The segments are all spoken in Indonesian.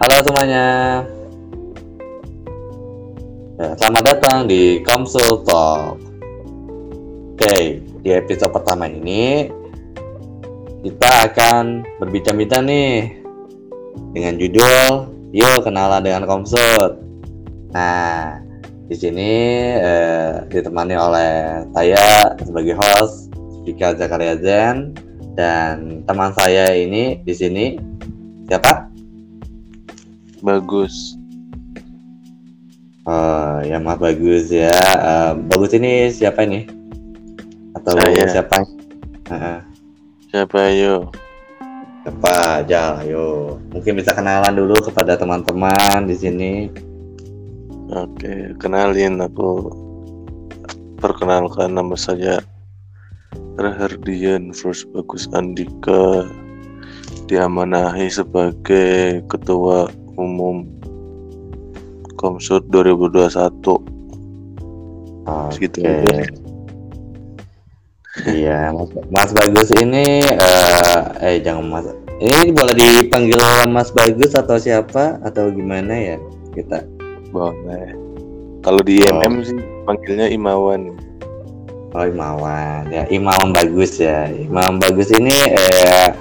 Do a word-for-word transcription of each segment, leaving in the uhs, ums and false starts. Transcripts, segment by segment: Halo semuanya, selamat datang di Komsoed Talk. Oke, di episode pertama ini kita akan berbincang-bincang nih dengan judul "Yuk kenalan dengan Komsoed". Nah, di sini eh, ditemani oleh saya sebagai host Sudika Zakaria Zen, dan teman saya ini di sini siapa? Bagus. Oh, ya Mas Bagus ya. Uh, Bagus ini siapa nih? Atau saya. siapa? Uh. Siapa yo? Siapa aja yo? Mungkin bisa kenalan dulu kepada teman-teman di sini. Oke, kenalin aku. Perkenalkan nama saya Reherdian First Bagus Andika. Diamanahi sebagai Ketua Umum Komsud dua ribu dua puluh satu. Oke. Gitu ya. Iya, Mas, Mas Bagus ini uh, eh jangan Mas. Ini boleh dipanggil Mas Bagus atau siapa atau gimana ya kita? Boleh. Kalau di I M M oh. sih panggilnya Imawan. Oh, Imawan. Ya, Imawan Bagus ya. Imawan Bagus ini eh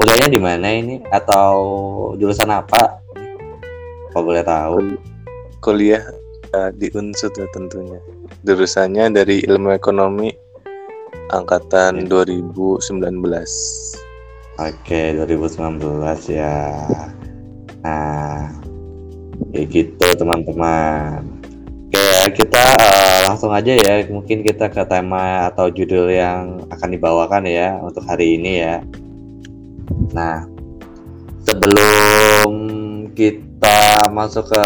kuliahnya di mana ini atau jurusan apa? Kalau boleh tahu, kuliah uh, di Unsur ya, tentunya jurusannya dari ilmu ekonomi angkatan ya. dua ribu sembilan belas. Oke, dua ribu sembilan belas ya. Nah, kayak gitu teman-teman. Oke, kita uh, langsung aja ya, mungkin kita ke tema atau judul yang akan dibawakan ya untuk hari ini ya. Nah, sebelum kita kita masuk ke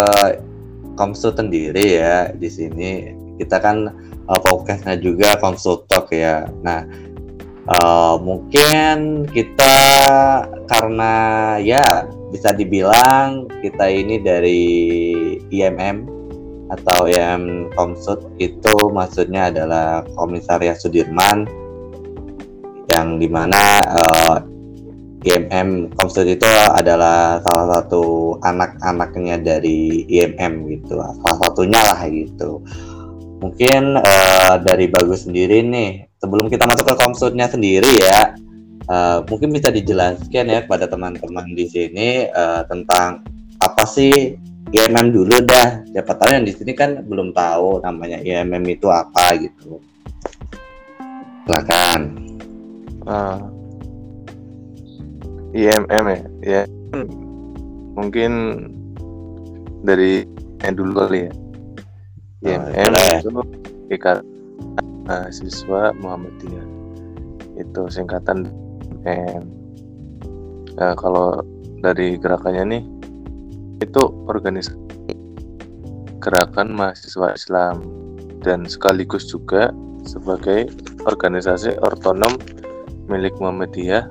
Komsud sendiri ya, di sini kita kan uh, podcastnya juga Komsud Talk ya. Nah, uh, mungkin kita karena ya bisa dibilang kita ini dari I M M atau I M M Komsud, itu maksudnya adalah Komisariat Sudirman, yang dimana uh, I M M Komsud itu adalah salah satu anak-anaknya dari I M M gitu lah, salah satunya lah gitu. Mungkin uh, dari Bagus sendiri nih, sebelum kita masuk ke Komsudnya sendiri ya, uh, mungkin bisa dijelaskan ya kepada teman-teman di sini uh, tentang apa sih I M M dulu dah. Siapa tahu yang di sini kan belum tahu namanya I M M itu apa gitu. Silakan. Uh. I M M ya, ya mungkin dari yang dulu kali ya. I M M oh, ya. Itu ikatan mahasiswa Muhammadiyah, itu singkatan I M M. Nah, kalau dari gerakannya nih, itu organisasi gerakan mahasiswa Islam dan sekaligus juga sebagai organisasi otonom milik Muhammadiyah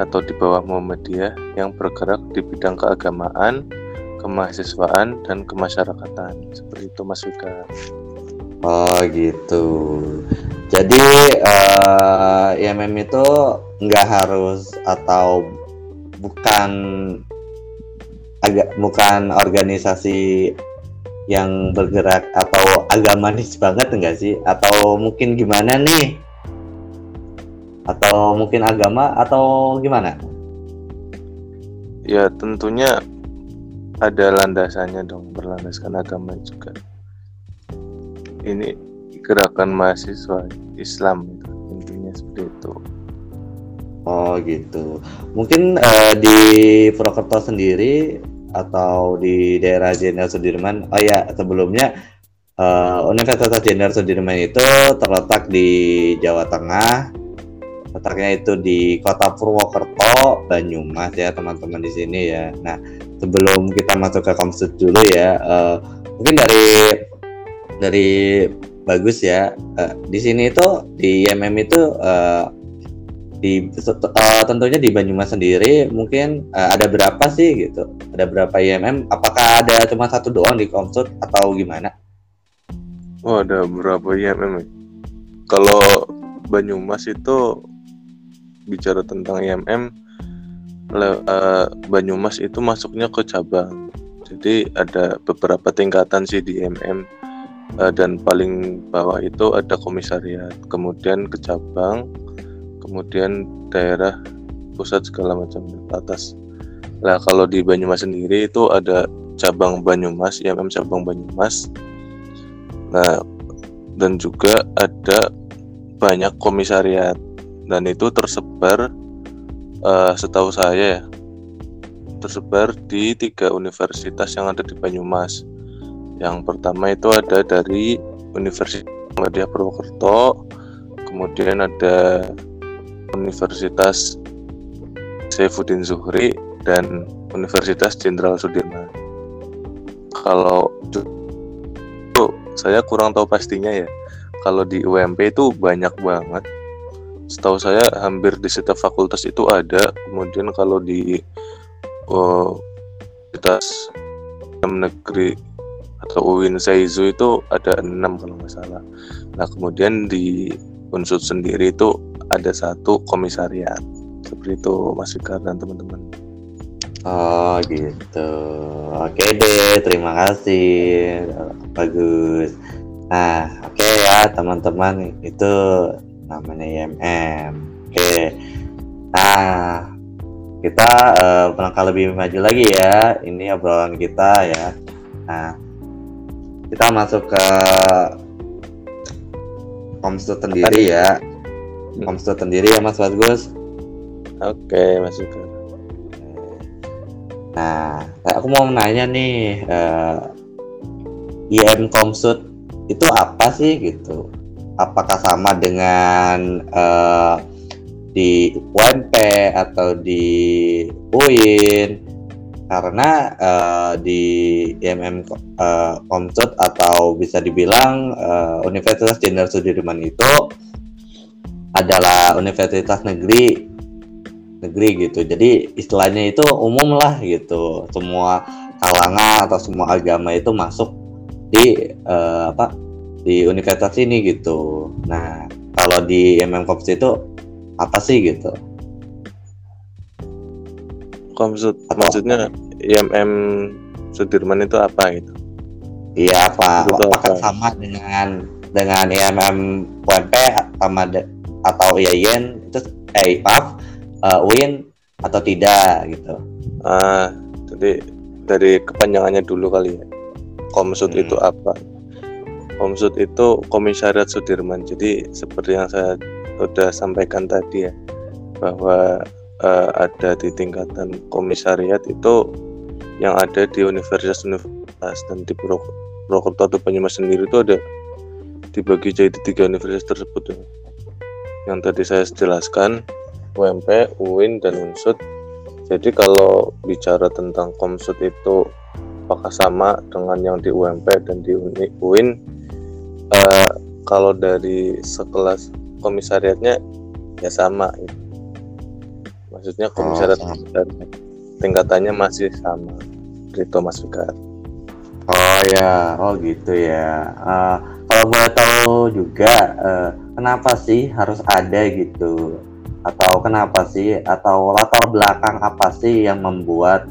atau di bawah Muhammadiyah yang bergerak di bidang keagamaan, kemahasiswaan, dan kemasyarakatan. Seperti itu Mas Wika. Oh gitu. Jadi uh, I M M itu nggak harus atau bukan agak bukan organisasi yang bergerak atau agamanis banget nggak sih? Atau mungkin gimana nih? Atau mungkin agama atau gimana? Ya tentunya ada landasannya dong, berlandaskan agama juga. Ini gerakan mahasiswa Islam itu intinya seperti itu. Oh gitu. Mungkin uh, di Purwokerto sendiri atau di daerah Jenderal Soedirman. Oh ya sebelumnya uh, Universitas Jenderal Soedirman itu terletak di Jawa Tengah. Letaknya itu di Kota Purwokerto, Banyumas ya teman-teman di sini ya. Nah, sebelum kita masuk ke Komsud dulu ya, uh, mungkin dari dari Bagus ya. Uh, di sini itu di I M M itu uh, di uh, tentunya di Banyumas sendiri mungkin uh, ada berapa sih gitu? Ada berapa I M M? Apakah ada cuma satu doang di Komsud atau gimana? Oh, ada berapa I M M? Kalau Banyumas itu bicara tentang I M M uh, Banyumas itu masuknya ke cabang. Jadi ada beberapa tingkatan sih di I M M, uh, dan paling bawah itu ada komisariat, kemudian ke cabang, kemudian daerah pusat segala macam atas. Nah kalau di Banyumas sendiri itu ada cabang Banyumas, I M M cabang Banyumas. Nah dan juga ada banyak komisariat dan itu tersebar, uh, setahu saya ya, tersebar di tiga universitas yang ada di Banyumas. Yang pertama itu ada dari Universitas Muhammadiyah Purwokerto, kemudian ada Universitas Saifuddin Zuhri dan Universitas Jenderal Soedirman. Kalau itu saya kurang tahu pastinya ya. Kalau di U M P itu banyak banget. Setahu saya hampir di setiap fakultas itu ada. Kemudian kalau di Universitas Islam Negeri atau U I N Saizu itu ada enam kalau nggak salah. Nah kemudian di Unsur sendiri itu ada satu komisariat. Seperti itu Mas Fikar dan teman-teman. Oh gitu, oke deh, terima kasih, bagus. Nah oke okay ya teman-teman, itu namanya I M M. Oke, okay. Nah kita uh, melangkah lebih maju lagi ya, ini obrolan kita ya. Nah kita masuk ke Komstud sendiri ya, Komstud sendiri ya Mas Bagus. Oke okay, Mas Bagus. Nah, aku mau nanya nih, uh, I M M Komsud itu apa sih gitu? Apakah sama dengan uh, di U M P atau di U I N? Karena uh, di I M M uh, Komsud atau bisa dibilang uh, Universitas Jenderal Soedirman itu adalah universitas negeri negeri gitu, jadi istilahnya itu umum lah gitu, semua kalangan atau semua agama itu masuk di uh, apa di universitas ini gitu. Nah kalau di I M M Komsud itu apa sih gitu? Komsud maksudnya I M M Soedirman itu apa gitu? Iya apa? Itu apakah apa? Sama dengan dengan I M M U M P sama de, atau I A I N itu eh maaf Uh, U I N atau tidak gitu. Ah, jadi dari kepanjangannya dulu kali ya. Komsud hmm. itu apa? Komsud itu Komisariat Soedirman. Jadi seperti yang saya sudah sampaikan tadi ya, bahwa uh, ada di tingkatan komisariat itu yang ada di universitas-universitas, dan di Purwokerto atau Banyumas sendiri itu ada dibagi jadi tiga universitas tersebut ya. Yang tadi saya jelaskan. U M P, U I N, dan Unsur. Jadi kalau bicara tentang Komsud itu apakah sama dengan yang di U M P dan di U I N, uh, kalau dari sekelas komisariatnya ya sama gitu. Maksudnya komisariat oh, tingkatannya masih sama. Rito Mas Fikar. Oh ya, oh gitu ya. uh, Kalau boleh tahu juga uh, kenapa sih harus ada gitu, atau kenapa sih, atau latar belakang apa sih yang membuat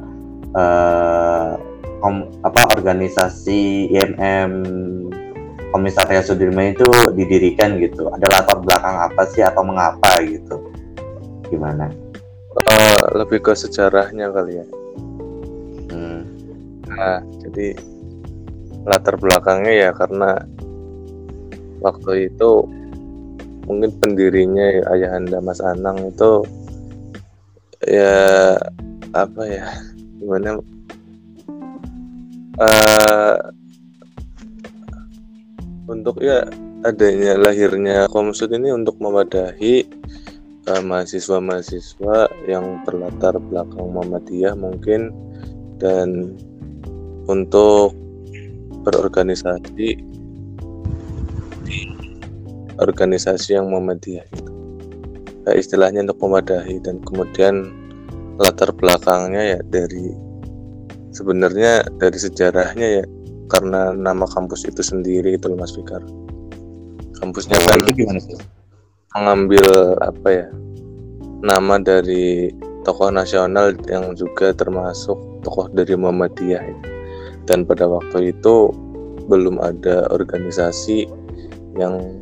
uh, kom, apa organisasi I M M Komisariat Soedirman itu didirikan gitu? Ada latar belakang apa sih atau mengapa gitu? Gimana? Uh, lebih ke sejarahnya kali ya. Hmm. Nah, jadi latar belakangnya ya karena waktu itu mungkin pendirinya ayahanda Mas Anang itu ya apa ya gimana uh, untuk ya adanya lahirnya Komsud ini untuk mewadahi uh, mahasiswa-mahasiswa yang berlatar belakang Muhammadiyah mungkin, dan untuk berorganisasi organisasi yang Muhammadiyah gitu. Nah, istilahnya untuk memadahi, dan kemudian latar belakangnya ya dari sebenarnya dari sejarahnya ya karena nama kampus itu sendiri itu Mas Fikar. Kampusnya oh, kan itu gimana sih? Mengambil apa ya? Nama dari tokoh nasional yang juga termasuk tokoh dari Muhammadiyah. Dan pada waktu itu belum ada organisasi yang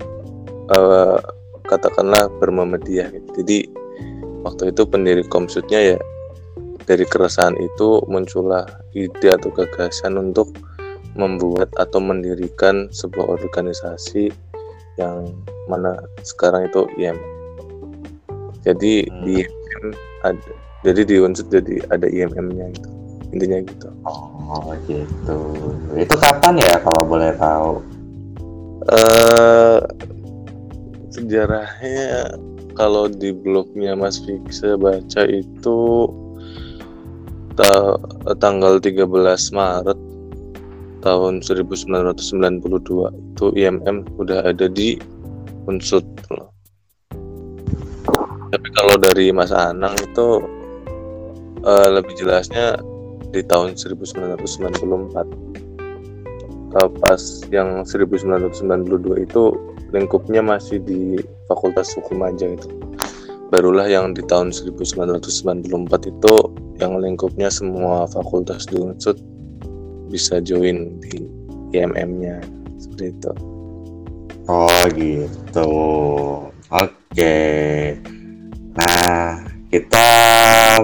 uh, katakanlah bermuhammadiyah. Jadi waktu itu pendiri Komsoednya ya dari keresahan itu muncullah ide atau gagasan untuk membuat atau mendirikan sebuah organisasi yang mana sekarang itu I M. Jadi hmm. di I M M ada, jadi di Unsur jadi ada I M M-nya gitu. Intinya gitu. Oh, gitu. Itu kapan ya kalau boleh tahu? Uh, sejarahnya kalau di blognya Mas Fikse baca itu Ta- tanggal tiga belas Maret tahun seribu sembilan ratus sembilan puluh dua itu I M M udah ada di Unsur. Tapi kalau dari Mas Anang itu uh, lebih jelasnya di tahun seribu sembilan ratus sembilan puluh empat. Uh, pas yang seribu sembilan ratus sembilan puluh dua itu lingkupnya masih di Fakultas Hukum aja gitu. Barulah yang di tahun seribu sembilan ratus sembilan puluh empat itu yang lingkupnya semua fakultas di Unsur bisa join di I M M-nya seperti itu. Oh gitu. Oke. Okay. Nah, kita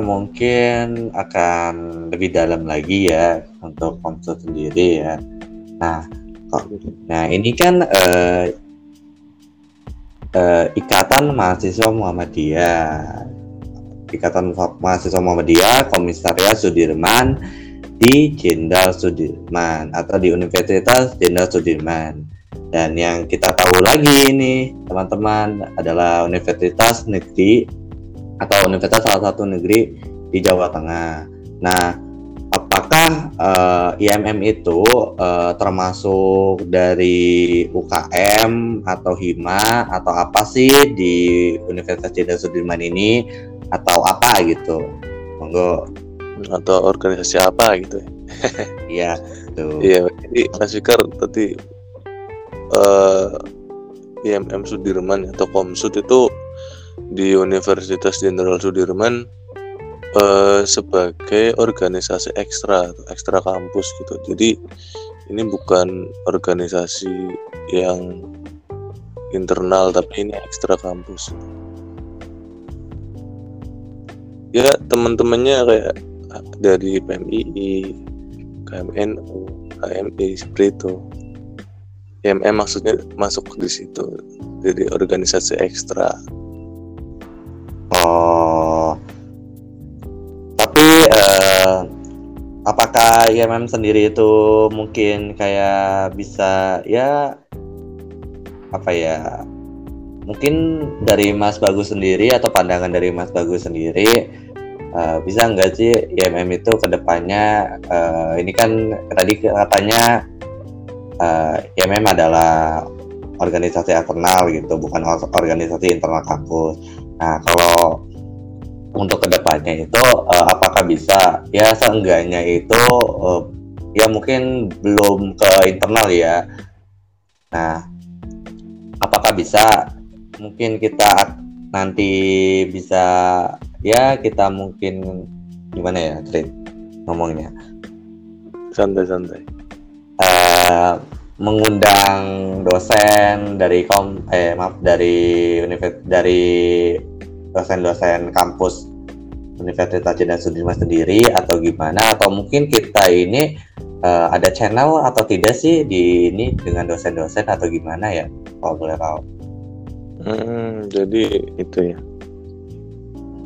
mungkin akan lebih dalam lagi ya untuk Komsoed sendiri ya. Nah, oh, nah ini kan uh, Uh, Ikatan Mahasiswa Muhammadiyah Ikatan Mahasiswa Muhammadiyah Komisariat Soedirman di Jenderal Soedirman atau di Universitas Jenderal Soedirman. Dan yang kita tahu lagi ini teman-teman adalah Universitas Negeri atau Universitas salah satu negeri di Jawa Tengah. Nah, apakah uh, I M M itu uh, termasuk dari U K M atau Hima atau apa sih di Universitas Jenderal Soedirman ini atau apa gitu? Monggo. Atau organisasi apa gitu? Iya. Tuh. Iya. Jadi Mas Fikar tadi uh, I M M Soedirman atau Komsoed itu di Universitas Jenderal Soedirman Uh, sebagai organisasi ekstra, ekstra kampus gitu. Jadi ini bukan organisasi yang internal, tapi ini ekstra kampus. Ya teman-temannya kayak dari P M I I, K M N U, K M I seperti itu. I M M maksudnya masuk di situ, jadi organisasi ekstra. Oh. Uh, apakah I M M sendiri itu mungkin kayak bisa ya apa ya mungkin dari Mas Bagus sendiri atau pandangan dari Mas Bagus sendiri uh, bisa nggak sih I M M itu kedepannya uh, ini kan tadi katanya uh, I M M adalah organisasi eksternal gitu bukan organisasi internal kampus. Nah kalau untuk kedepannya itu uh, apakah bisa ya seenggaknya itu uh, ya mungkin belum ke internal ya. Nah apakah bisa mungkin kita nanti bisa ya kita mungkin gimana ya Trin ngomongnya santai-santai uh, mengundang dosen dari kom eh maaf dari univers dari dosen-dosen kampus Universitas Jenderal Soedirman sendiri atau gimana atau mungkin kita ini uh, ada channel atau tidak sih di ini dengan dosen-dosen atau gimana ya kalau boleh tahu. Hmm, jadi itu ya.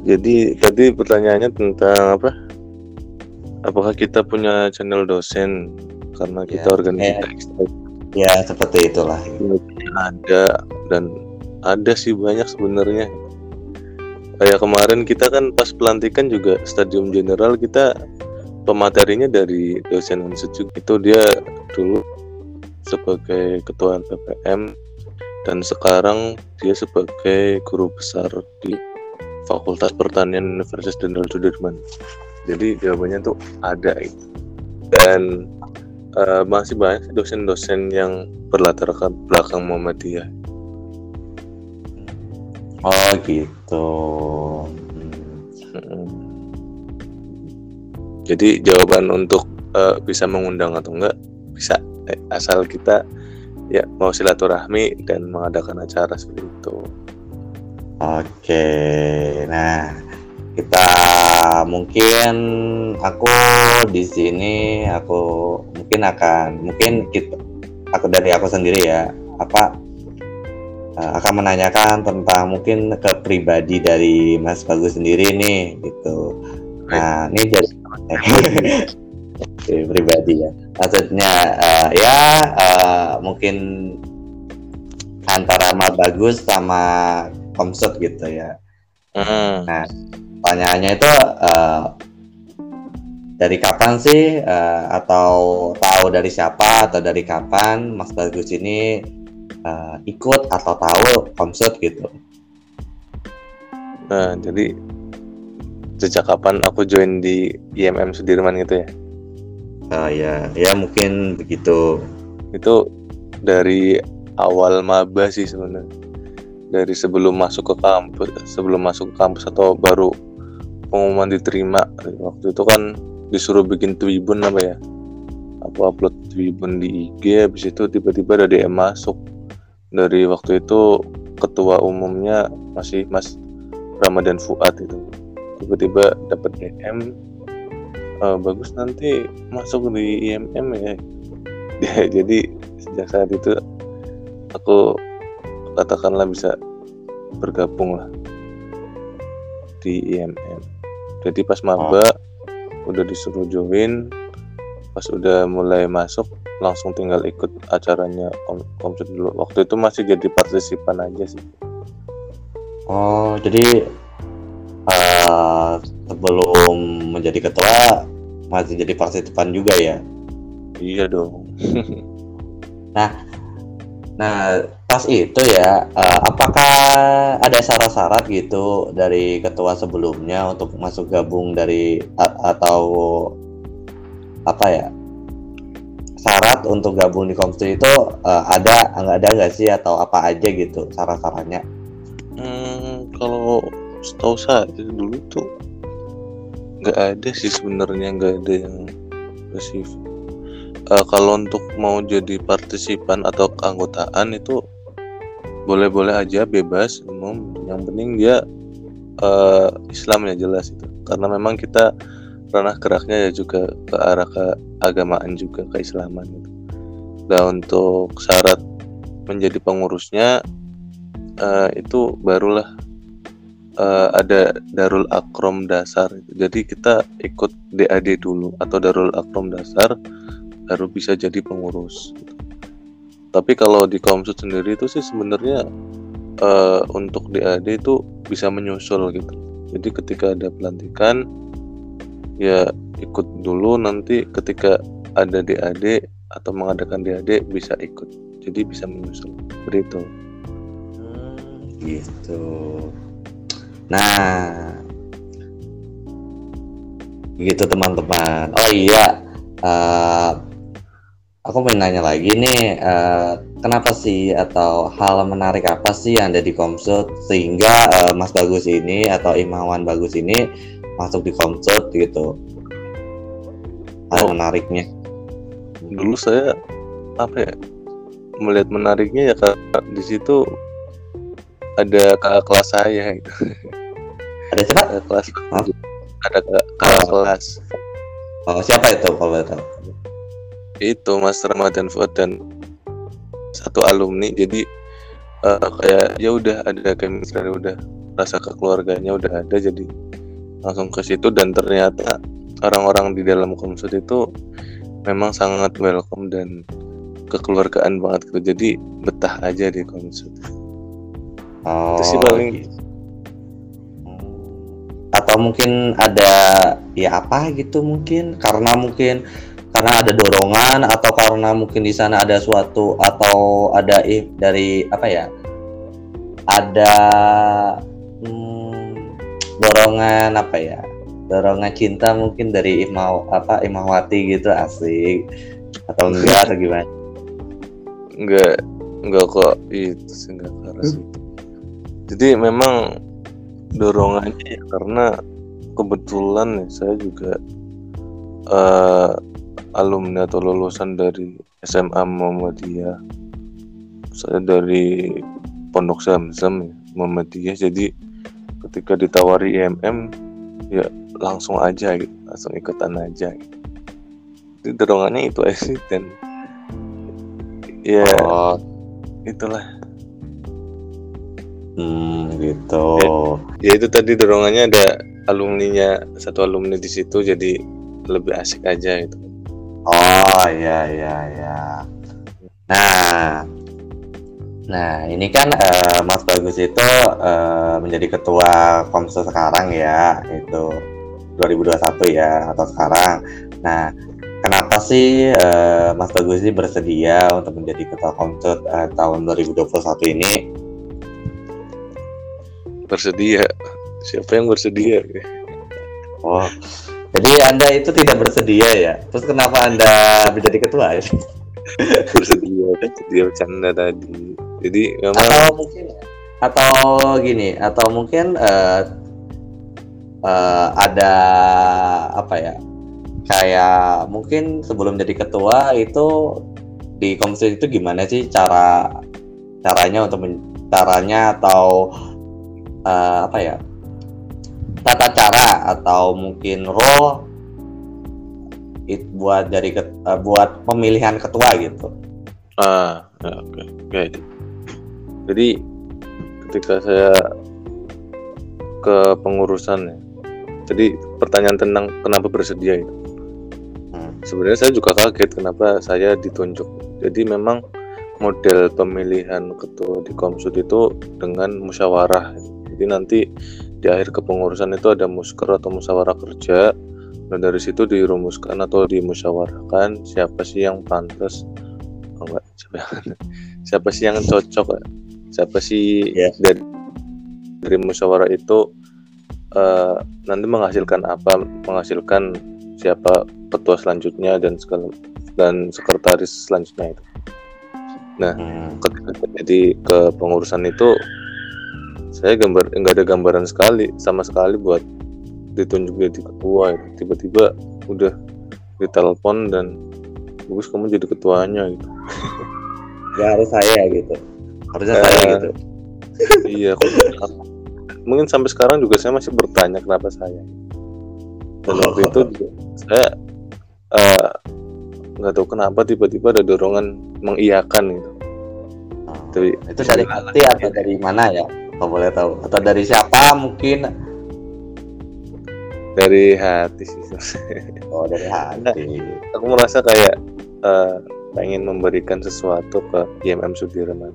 Jadi tadi pertanyaannya tentang apa? Apakah kita punya channel dosen karena ya, kita organisasi? Ya, ya seperti itulah. Ada dan ada sih banyak sebenarnya. Kayak kemarin kita kan pas pelantikan juga Stadium General kita pematerinya dari dosen Unsur itu dia dulu sebagai ketua P P M dan sekarang dia sebagai guru besar di Fakultas Pertanian Universitas Jenderal Soedirman. Jadi jawabannya tuh ada itu. Dan uh, masih banyak dosen-dosen yang berlatar belakang Muhammadiyah. Oh gitu. Hmm. Jadi jawaban untuk uh, bisa mengundang atau enggak bisa, asal kita ya mau silaturahmi dan mengadakan acara seperti itu. Oke, nah kita mungkin aku di sini aku mungkin akan mungkin kita aku dari aku sendiri ya apa akan menanyakan tentang mungkin ke pribadi dari Mas Bagus sendiri nih gitu. Nah ini dari pribadi ya maksudnya uh, ya uh, mungkin antara Mas Bagus sama Komsoed gitu ya. Mm. Nah pertanyaannya itu uh, dari kapan sih uh, atau tahu dari siapa atau dari kapan Mas Bagus ini uh, ikut atau tahu Komsoed gitu. Nah jadi sejak kapan aku join di I M M Soedirman gitu ya? Ah uh, ya, ya mungkin begitu. Itu dari awal maba sih sebenarnya. Dari sebelum masuk ke kampus, sebelum masuk ke kampus atau baru pengumuman diterima. Waktu itu kan disuruh bikin Tribun apa ya? Aku upload Tribun di I G, habis itu tiba-tiba ada D M masuk. Dari waktu itu ketua umumnya masih Mas Ramadhan Fuad itu. Tiba-tiba dapat D M, e, Bagus nanti masuk di I M M ya. Jadi sejak saat itu aku katakanlah bisa bergabung lah di I M M. Jadi pas maba oh. udah disuruh join, pas udah mulai masuk langsung tinggal ikut acaranya Om Komsoed dulu. Waktu itu masih jadi partisipan aja sih. Oh jadi Uh, sebelum menjadi ketua masih jadi partisipan juga ya? Iya dong. nah, nah pas itu ya, uh, apakah ada syarat-syarat gitu dari ketua sebelumnya untuk masuk gabung dari a- atau apa ya? Syarat untuk gabung di Komsoed itu uh, ada nggak ada nggak sih atau apa aja gitu syarat-syaratnya? Hmm, kalau setahu saya dulu tuh nggak ada sih sebenarnya, nggak ada yang spesifik. Uh, kalau untuk mau jadi partisipan atau keanggotaan itu boleh-boleh aja, bebas umum. Yang penting dia uh, Islamnya jelas itu, karena memang kita ranah geraknya ya juga ke arah keagamaan juga, keislaman itu. Dan untuk syarat menjadi pengurusnya uh, itu barulah Uh, ada Darul Arqam Dasar. Jadi kita ikut D A D dulu atau Darul Arqam Dasar baru bisa jadi pengurus. Tapi kalau di Komsoed sendiri itu sih sebenarnya uh, untuk D A D itu bisa menyusul gitu. Jadi ketika ada pelantikan ya ikut dulu, nanti ketika ada D A D atau mengadakan D A D bisa ikut. Jadi bisa menyusul begitu. Hmm, gitu. Nah, gitu teman-teman. Oh iya, uh, aku mau nanya lagi nih, uh, kenapa sih atau hal menarik apa sih yang ada di Komsoed sehingga uh, Mas Bagus ini atau Imawan Bagus ini masuk di Komsoed gitu? Hal oh. menariknya. Dulu saya apa ya, melihat menariknya ya karena di situ ada kakak kelas saya gitu. Ada siapa? Ada kelas. Hah? Ada kakak oh. kelas. Oh, siapa itu kalau boleh tahu? Itu Mas Ramadhan Fuad dan satu alumni. Jadi uh, kayak ya udah ada chemistry, udah rasa kekeluarganya udah ada, jadi langsung ke situ. Dan ternyata orang-orang di dalam Komsoed itu memang sangat welcome dan kekeluargaan banget gitu. Jadi betah aja di Komsoed. Oh. Itu sih paling. Atau mungkin ada ya apa gitu, mungkin karena mungkin karena ada dorongan atau karena mungkin di sana ada suatu atau ada eh, dari apa ya, ada hmm, dorongan apa ya, dorongan cinta mungkin dari Imah apa Imahwati gitu, asik atau enggak atau gimana? Enggak enggak kok itu enggak harus. Hmm? Jadi memang dorongannya ya karena kebetulan ya saya juga uh, alumni atau lulusan dari S M A Muhammadiyah. Saya dari Pondok Sam Sam Muhammadiyah, jadi ketika ditawari I M M ya langsung aja gitu, langsung ikutan aja gitu. Jadi dorongannya itu aja dan ya oh. itulah hmm gitu ya, ya itu tadi dorongannya ada alumninya, satu alumni di situ jadi lebih asik aja gitu. Oh ya ya ya. Nah, nah ini kan uh, Mas Bagus itu uh, menjadi ketua Komso sekarang ya, itu dua ribu dua puluh satu ya atau sekarang. Nah, kenapa sih uh, Mas Bagus ini bersedia untuk menjadi ketua Komso uh, tahun dua ribu dua puluh satu ini? Bersedia. Siapa yang bersedia? Oh, jadi Anda itu tidak bersedia ya? Terus kenapa Anda menjadi ketua ya? bersedia, bersedia bercanda tadi. Jadi memang atau mungkin atau gini, atau mungkin uh, uh, ada apa ya? Kayak mungkin sebelum jadi ketua itu di komisi itu gimana sih cara caranya untuk caranya atau uh, apa ya? tata cara atau mungkin role it buat dari ket, uh, buat pemilihan ketua gitu. Ah, oke. Okay, okay. Jadi ketika saya ke pengurusan, jadi pertanyaan tentang kenapa bersedia itu. Hmm. Sebenarnya saya juga kaget kenapa saya ditunjuk. Jadi memang model pemilihan ketua di Komsud itu dengan musyawarah. Jadi nanti di akhir kepengurusan itu ada musker atau musyawarah kerja. Nah, dari situ dirumuskan atau dimusyawarahkan siapa sih yang pantas, oh, enggak, siapa, siapa sih yang cocok, siapa sih yeah. dari, dari musyawarah itu uh, nanti menghasilkan apa, menghasilkan siapa petua selanjutnya dan segala, dan sekretaris selanjutnya itu. Nah, hmm. ketika jadi kepengurusan itu saya gambar nggak ada gambaran sekali sama sekali buat ditunjuk jadi ketua gitu. Tiba-tiba udah ditelepon dan Bagus kamu jadi ketuanya gitu. Ya harus saya gitu, harusnya eh, saya gitu. Iya, mungkin sampai sekarang juga saya masih bertanya kenapa saya. Dan waktu itu saya nggak uh, tahu kenapa tiba-tiba ada dorongan mengiyakan gitu. Tapi, itu dari hati atau dari mana ya? Kalau boleh tahu atau dari siapa mungkin? Dari hati sih. Oh, dari hati. Aku merasa kayak uh, pengen memberikan sesuatu ke I M M Sudirman.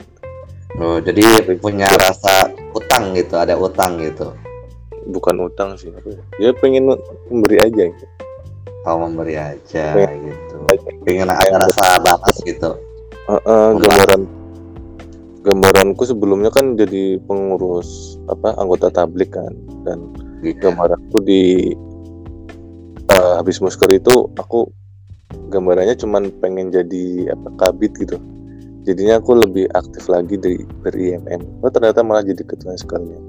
Oh, jadi punya rasa utang gitu, ada utang gitu. Bukan utang sih, dia pengen memberi aja gitu. Oh, memberi aja pengen gitu. Pengen ada rasa balas gitu. Uh, uh, gambaran Gambaranku sebelumnya kan jadi pengurus apa anggota tablik kan, dan yeah. gambaranku di uh, habis musker itu aku gambarannya cuman pengen jadi apa kabit gitu. Jadinya aku lebih aktif lagi dari dari I M M. Oh, ternyata malah jadi ketua sekalian.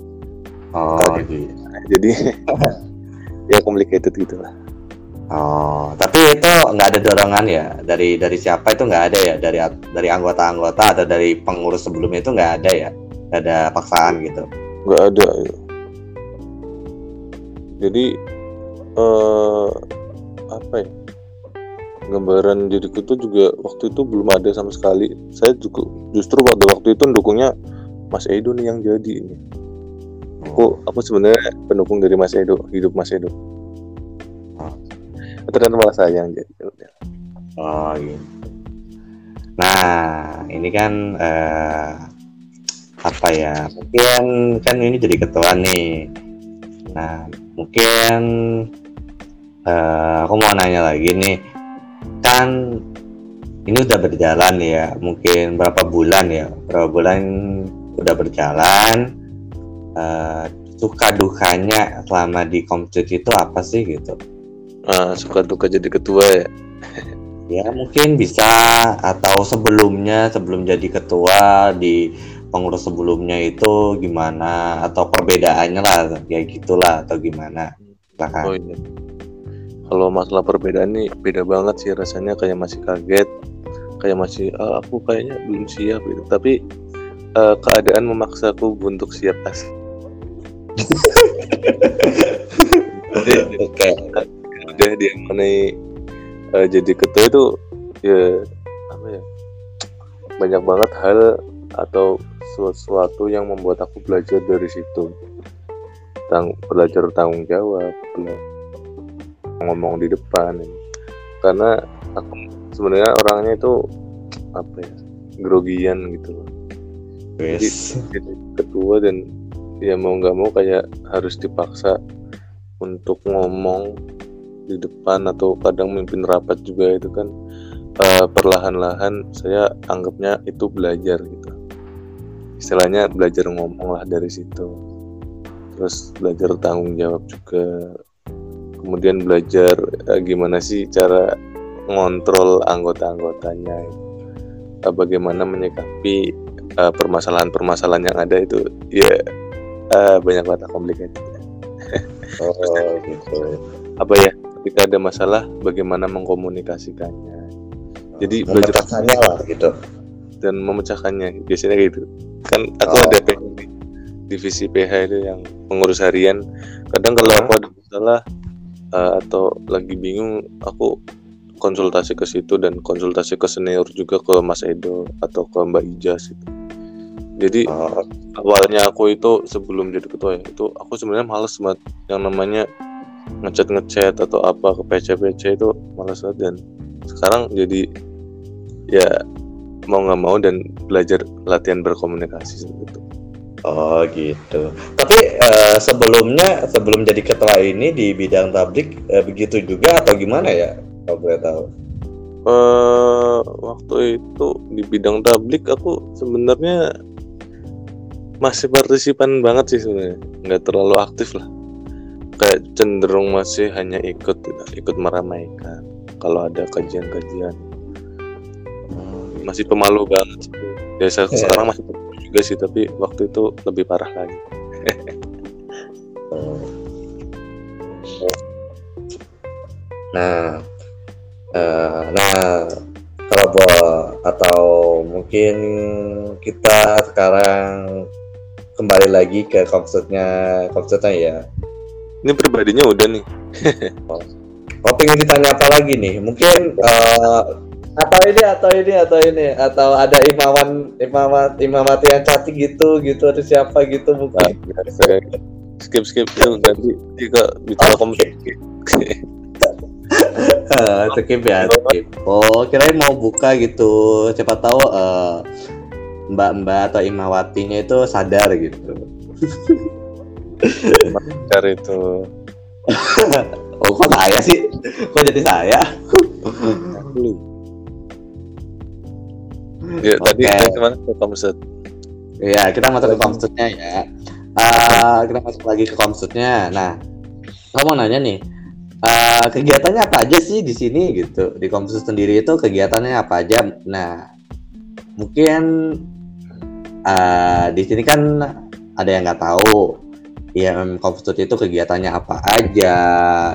Oh, kabit. Jadi ya complicated gitulah. Oh, tapi itu nggak ada dorongan ya dari dari siapa itu nggak ada ya dari dari anggota-anggota atau dari pengurus sebelumnya itu nggak ada ya, nggak ada paksaan gitu. Nggak ada. Ya. Jadi eh, apa ya? Gambaran diriku itu juga waktu itu belum ada sama sekali. Saya juga justru pada waktu itu dukungnya Mas Edo nih yang jadi ini. Aku aku sebenarnya pendukung dari Mas Edo, hidup Mas Edo. Ternyata malah saya yang jadi. Oh gitu. Nah ini kan uh, apa ya? Mungkin kan ini jadi ketua nih. Nah mungkin uh, aku mau nanya lagi nih. Kan ini udah berjalan ya. Mungkin berapa bulan ya? Berapa bulan udah berjalan? Uh, suka dukanya selama di Komsud itu apa sih gitu? Uh, suka duka jadi ketua ya? Ya mungkin bisa, atau sebelumnya sebelum jadi ketua di pengurus sebelumnya itu gimana, atau perbedaannya lah ya gitulah atau gimana. Bahkan oh, iya. Kalau masalah perbedaan nih beda banget sih rasanya, kayak masih kaget, kayak masih ah, aku kayaknya belum siap gitu. Tapi uh, keadaan memaksaku untuk siap as. Oke. Udah dia mengenai uh, jadi ketua itu ya apa ya, banyak banget hal atau sesuatu yang membuat aku belajar dari situ. Tang- belajar tanggung jawab, belajar ngomong di depan, karena aku sebenarnya orangnya itu apa ya, grogian gitu loh. Yes. Jadi, jadi ketua dan ya mau nggak mau kayak harus dipaksa untuk ngomong di depan atau kadang mimpin rapat juga itu kan uh, perlahan-lahan saya anggapnya itu belajar gitu. Istilahnya belajar ngomong lah dari situ. Terus belajar tanggung jawab juga. Kemudian belajar eh, gimana sih cara ngontrol anggota-anggotanya, eh, bagaimana menyikapi eh, permasalahan-permasalahan yang ada itu, ya eh, banyak banget komplikasi. Oh, gitu. Apa ya? Ketika ada masalah, bagaimana mengkomunikasikannya? Jadi memecahkannya lah gitu. Dan memecahkannya biasanya gitu. Kan aku oh. ada P H, divisi P H itu yang pengurus harian. Kadang kalau aku ada masalah atau lagi bingung, aku konsultasi ke situ dan konsultasi ke senior juga, ke Mas Edo atau ke Mbak Ijaz gitu. Jadi uh, awalnya aku itu sebelum jadi ketua ya, itu aku sebenarnya malas banget yang namanya ngechat-ngechat atau apa ke P C-P C itu malas banget, dan sekarang jadi ya mau nggak mau dan belajar latihan berkomunikasi gitu. Oh gitu. Tapi uh, sebelumnya sebelum jadi ketua ini di bidang tablik uh, begitu juga atau gimana ya? Kalau boleh tahu. Uh, waktu itu di bidang tablik aku sebenarnya masih partisipan banget sih sebenarnya, nggak terlalu aktif lah. Kayak cenderung masih hanya ikut ikut meramaikan. Kalau ada kajian-kajian masih pemalu banget. Ya yeah. Sekarang masih juga sih, tapi waktu itu lebih parah lagi. Nah, uh, nah, kalau atau mungkin kita sekarang kembali lagi ke komsetnya, komsetnya ya. Ini pribadinya udah nih. oh. oh, pengen ditanya apa lagi nih? Mungkin. Uh, atau ini atau ini atau ini atau ada imawan imamat imamati yang cantik gitu gitu atau siapa gitu mungkin nah, skip skip dulu nanti jika bicara kompleks skip ya skip. Oh kirain mau buka gitu, siapa tahu uh, mbak mbak atau imawatinya itu sadar gitu sadar itu. Oh kok saya sih, kok jadi saya. Ya, okay. Tadi kita kemana ke Komsoed? Iya, kita masuk ke Komsoednya ya. Uh, kita masuk lagi ke Komsoednya. Nah, kamu mau nanya nih, uh, kegiatannya apa aja sih di sini gitu? Di Komsoed sendiri itu kegiatannya apa aja? Nah, mungkin uh, di sini kan ada yang nggak tahu, I M M Komsoed itu kegiatannya apa aja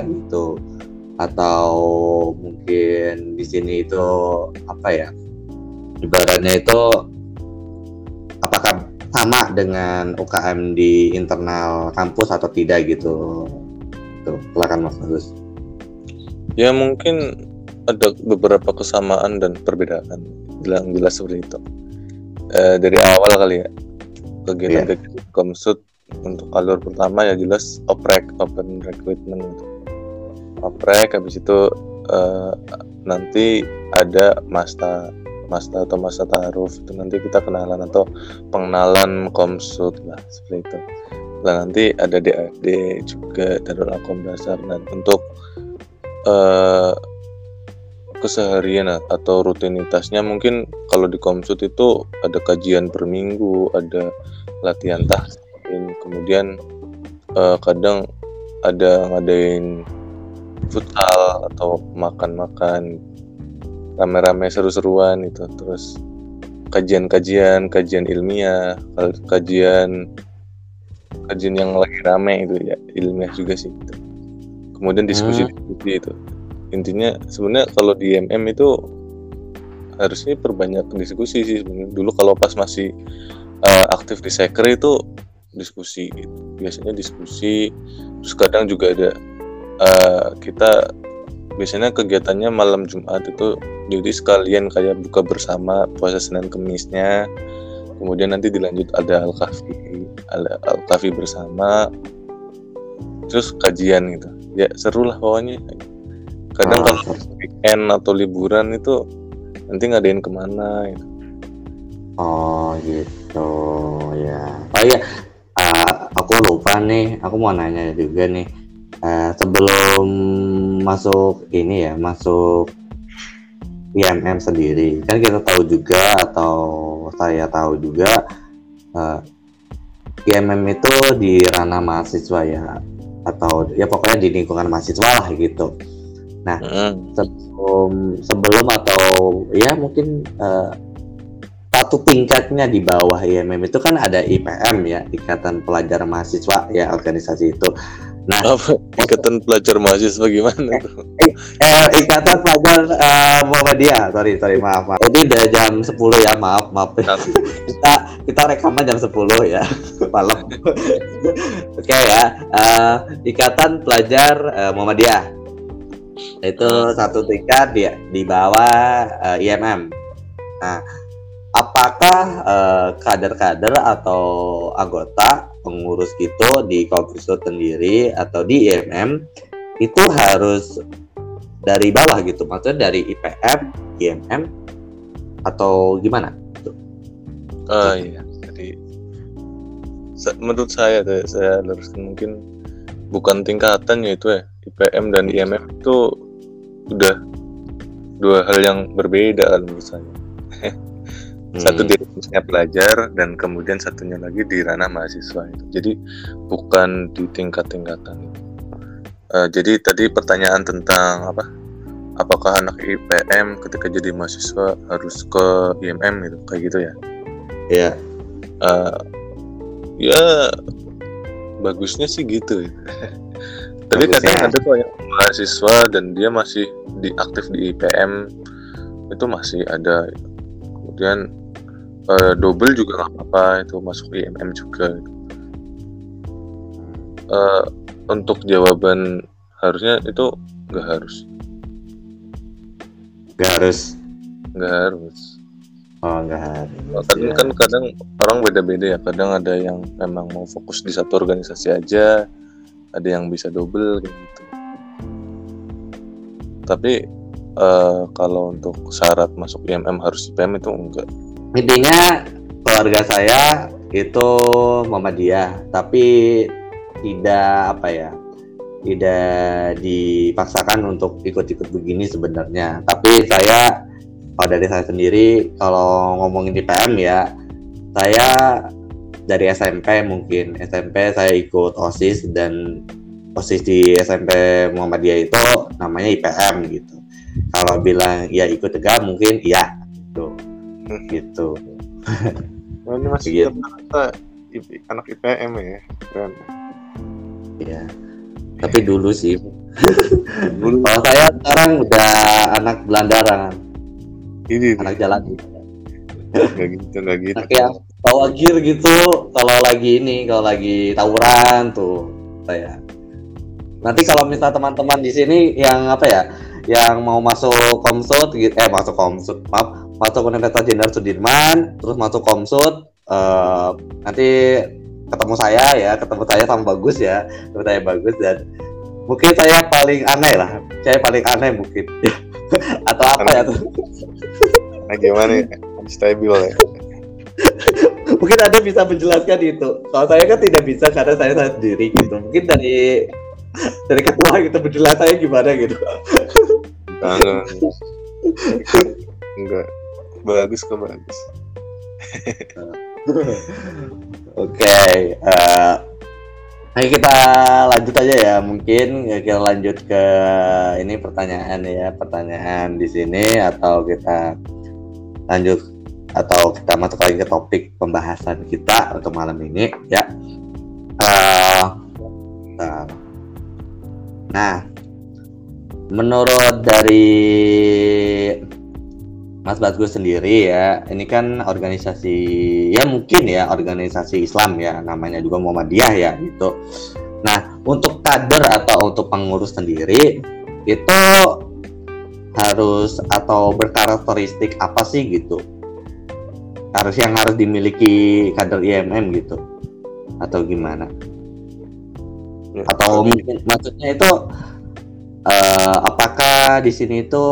gitu? Atau mungkin di sini itu apa ya? Ibaratnya itu apakah sama dengan U K M di internal kampus atau tidak gitu? Tuh, silakan Mas Agus. Ya mungkin ada beberapa kesamaan dan perbedaan, jelas seperti itu. E, dari awal kali ya, kegiatan-kegiatan yeah. Komsoed untuk alur pertama ya jelas oprek, open recruitment gitu. Oprek, habis itu e, nanti ada masta Masta atau masa ta'aruf itu nanti kita kenalan atau pengenalan Komsoed lah seperti itu. Nah nanti ada D A D juga, Darul Arqam Dasar, dan untuk uh, keseharian atau rutinitasnya mungkin kalau di Komsoed itu ada kajian per minggu, ada latihan tahsin, kemudian uh, kadang ada ngadain futsal atau makan-makan rame-rame seru-seruan itu, terus kajian-kajian, kajian ilmiah, kajian kajian yang lagi rame itu ya ilmiah juga sih. Gitu. kemudian diskusi-diskusi itu. Intinya sebenarnya kalau di I M M itu harusnya perbanyak diskusi sih sebenarnya. Dulu kalau pas masih uh, aktif di sekre itu diskusi gitu. Biasanya diskusi, terus kadang juga ada uh, kita biasanya kegiatannya malam Jumat itu jadi sekalian kayak buka bersama puasa Senin Kemisnya, kemudian nanti dilanjut ada Al-Kahfi, ada Al-Kahfi bersama, terus kajian gitu. Ya seru lah pokoknya. Kadang kalau weekend atau liburan itu nanti ngadain kemana gitu. Oh gitu ya. Oh iya, uh, aku lupa nih, aku mau nanya juga nih, uh, sebelum masuk ini ya, masuk I M M sendiri kan kita tahu juga, atau saya tahu juga, uh, I M M itu di ranah mahasiswa ya, atau ya pokoknya di lingkungan mahasiswa lah gitu. Nah, sebelum, sebelum atau ya mungkin uh, satu tingkatnya di bawah I M M itu kan ada I P M ya, Ikatan Pelajar Mahasiswa ya, organisasi itu. Nah, apa? Ikatan Pelajar Mahasiswa gimana tuh? Eh, eh, Ikatan Pelajar uh, Muhammadiyah, sorry, sorry, maaf, maaf. Ini udah jam sepuluh ya, maaf, maaf. kita kita rekaman jam sepuluh ya, malam. Oke okay, ya, uh, Ikatan Pelajar uh, Muhammadiyah. Itu satu tingkat di, di bawah uh, I M M. Nah, apakah uh, kader-kader atau anggota pengurus gitu di Komsoed sendiri atau di I M M itu harus dari bawah gitu, maksudnya dari I P M, I M M atau gimana? Oh iya, jadi menurut saya tuh, saya luruskan mungkin bukan tingkatan ya itu ya. I P M dan I M M itu udah dua hal yang berbeda kan menurut saya. Satu di ranah pelajar dan kemudian satunya lagi di ranah mahasiswa itu. Jadi bukan di tingkat-tingkatan. Uh, jadi tadi pertanyaan tentang apa? Apakah anak I P M ketika jadi mahasiswa harus ke I M M gitu, kayak gitu ya? Iya. Yeah. Uh, ya bagusnya sih gitu. Tapi kadang ada tuh yang mahasiswa dan dia masih diaktif di I P M itu masih ada. Kemudian uh, double juga nggak apa-apa, itu masuk I M M juga. Uh, untuk jawaban harusnya itu nggak harus. Nggak harus. Nggak harus. Oh nggak harus. Kan, ya. Kan kadang orang beda-beda ya. Kadang ada yang memang mau fokus di satu organisasi aja. Ada yang bisa double kayak gitu. Tapi uh, kalau untuk syarat masuk I M M harus I P M itu enggak. Intinya keluarga saya itu Muhammadiyah, tapi tidak apa ya, tidak dipaksakan untuk ikut-ikut begini sebenarnya. Tapi saya, kalau dari saya sendiri, kalau ngomongin I P M ya, saya dari S M P mungkin, S M P saya ikut OSIS, dan OSIS di S M P Muhammadiyah itu namanya I P M gitu. Kalau bilang ya ikut tegak mungkin iya gitu. Hmm. Gitu. Oh, ini masih gitu. Ternyata anak I P M ya. Keren. Iya. Tapi dulu sih. Dulu. Kalau saya sekarang udah anak belandaran. Ini anak jalan. Enggak gitu, enggak gitu. Oke. Kalau gear gitu, kalau lagi ini, kalau lagi tawuran tuh saya. Nanti kalau misalnya teman-teman di sini yang apa ya, yang mau masuk Komsoed, eh masuk Komsoed, maaf, masuk Universitas Jenderal Soedirman, terus masuk Komsoed, uh, nanti ketemu saya ya, ketemu saya sama Bagus ya, ketemu saya Bagus, dan mungkin saya paling aneh lah, saya paling aneh mungkin, atau apa aneh. Ya tuh? Nah, gimana? Stabil ya. Mungkin Anda bisa menjelaskan itu. Kalau saya kan tidak bisa karena saya sendiri gitu. Mungkin dari dari ketua gitu menjelaskan saya gimana gitu. Nah, enggak. Bagus kok, bagus. Oke, okay, uh, ayo kita lanjut aja ya. Mungkin kita lanjut ke ini pertanyaan ya, pertanyaan di sini, atau kita lanjut atau kita masuk lagi ke topik pembahasan kita untuk malam ini ya. Uh, uh, nah, Menurut dari Mas Bagus sendiri ya, ini kan organisasi ya mungkin ya organisasi Islam ya, namanya juga Muhammadiyah ya gitu. Nah, untuk kader atau untuk pengurus sendiri itu harus atau berkarakteristik apa sih gitu? Harus yang harus dimiliki kader I M M gitu atau gimana? Ya, atau mungkin maksudnya itu uh, apakah di sini itu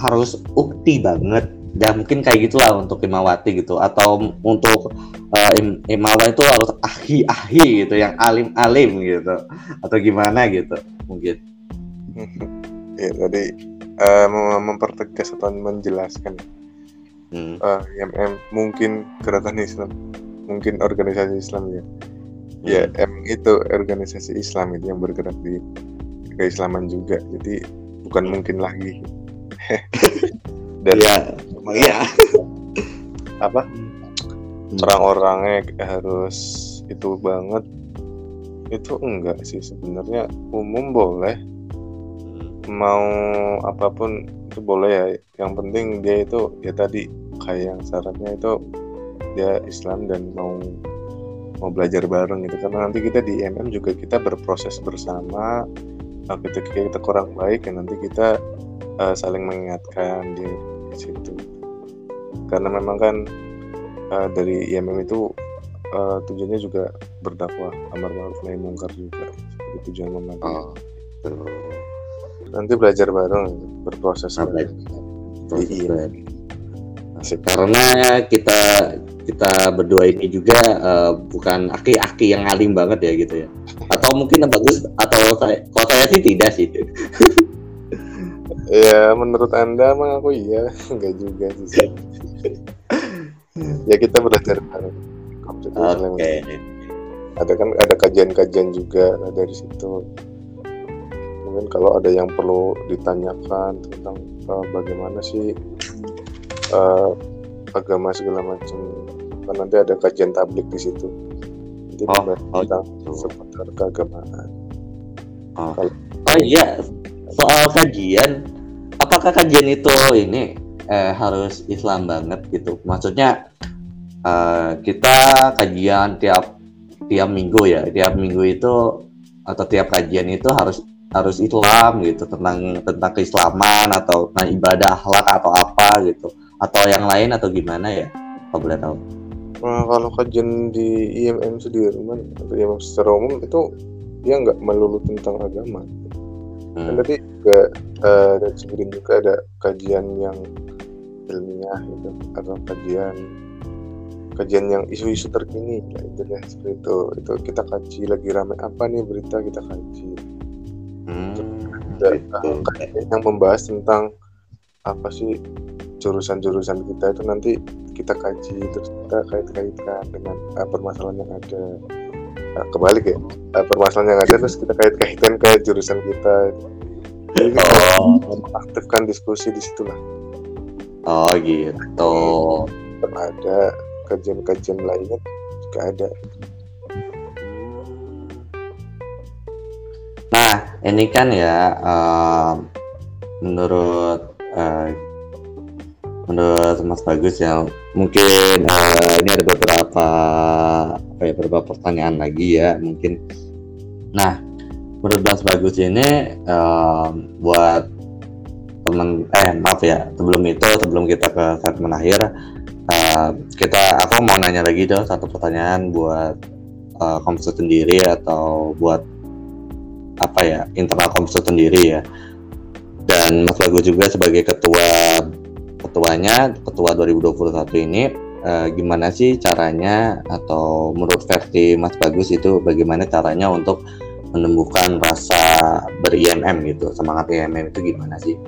harus ukti banget dan mungkin kayak gitulah untuk imawati gitu, atau untuk uh, im- imawa itu harus ahli-ahli gitu, yang alim-alim gitu atau gimana gitu mungkin. Ya tadi uh, mempertegas atau menjelaskan hmm. uh, I M M mungkin gerakan Islam, mungkin organisasi Islam ya. Hmm. Ya M itu organisasi Islam itu yang bergerak di keislaman juga, jadi bukan hmm. mungkin lagi. Dan ya, ya. Apa orang-orangnya harus itu banget itu enggak sih sebenarnya, umum boleh, mau apapun itu boleh ya, yang penting dia itu ya tadi kayak yang syaratnya itu dia Islam dan mau mau belajar bareng gitu, karena nanti kita di I M M juga kita berproses bersama, ketika kita kurang baik ya nanti kita Uh, saling mengingatkan di, di situ, karena memang kan uh, dari I M M itu uh, tujuannya juga berdakwah, amar ma'ruf nahi mungkar juga, itu tujuan Muhammadiyah. Oh. Nanti belajar bareng, berproses bareng. Iya. Karena kita kita berdua ini juga uh, bukan aki-aki yang alim banget ya gitu ya, atau mungkin bagus atau saya, kalau saya sih tidak sih. Ya menurut Anda emang aku iya, enggak juga sih. Ya kita belajar bareng. Oke. Ada kan ada kajian-kajian juga dari situ. Mungkin kalau ada yang perlu ditanyakan tentang uh, bagaimana sih uh, agama segala macam, kan nanti ada kajian tablik di situ. Nanti membahas oh, tentang oh, seputar keagamaan. Oh, kalau, oh iya, soal kajian. Apakah kajian itu ini eh, harus Islam banget gitu? Maksudnya eh, kita kajian tiap tiap minggu ya, tiap minggu itu atau tiap kajian itu harus harus Islam gitu, tentang tentang keislaman atau tentang ibadah akhlak atau apa gitu, atau yang lain atau gimana ya? Kalau boleh tahu? Nah, kalau kajian di I M M Sudirman atau I M M secara umum itu dia nggak melulu tentang agama. Hmm. Nanti juga uh, dan sebenarnya juga ada kajian yang ilmiah gitu, atau kajian kajian yang isu-isu terkini lah intinya seperti itu. Itu kita kaji lagi rame apa nih berita, kita kaji. Hmm. Dan uh, kajian yang membahas tentang apa sih jurusan-jurusan kita itu nanti kita kaji, terus kita kait-kaitkan dengan uh, permasalahan yang ada. Nah, kebalik ya, nah, permasalahan yang ada terus kita kait-kaitkan ke jurusan kita. Jadi kita oh. aktifkan diskusi di situlah. Oh gitu. Nah, ada kajian-kajian lainnya juga ada. Nah ini kan ya uh, menurut uh, menurut Mas Bagus ya, mungkin uh, ini ada beberapa kayak beberapa pertanyaan lagi ya mungkin. Nah menurut Mas Bagus ini uh, buat teman eh maaf ya sebelum itu sebelum kita ke segmen akhir uh, kita aku mau nanya lagi dong satu pertanyaan buat uh, Komsoed sendiri atau buat apa ya internal Komsoed sendiri ya, dan Mas Bagus juga sebagai ketua ketuanya ketua dua ribu dua puluh satu ini eh, gimana sih caranya atau menurut versi Mas Bagus itu bagaimana caranya untuk menumbuhkan rasa ber-I M M gitu, semangat I M M itu gimana sih?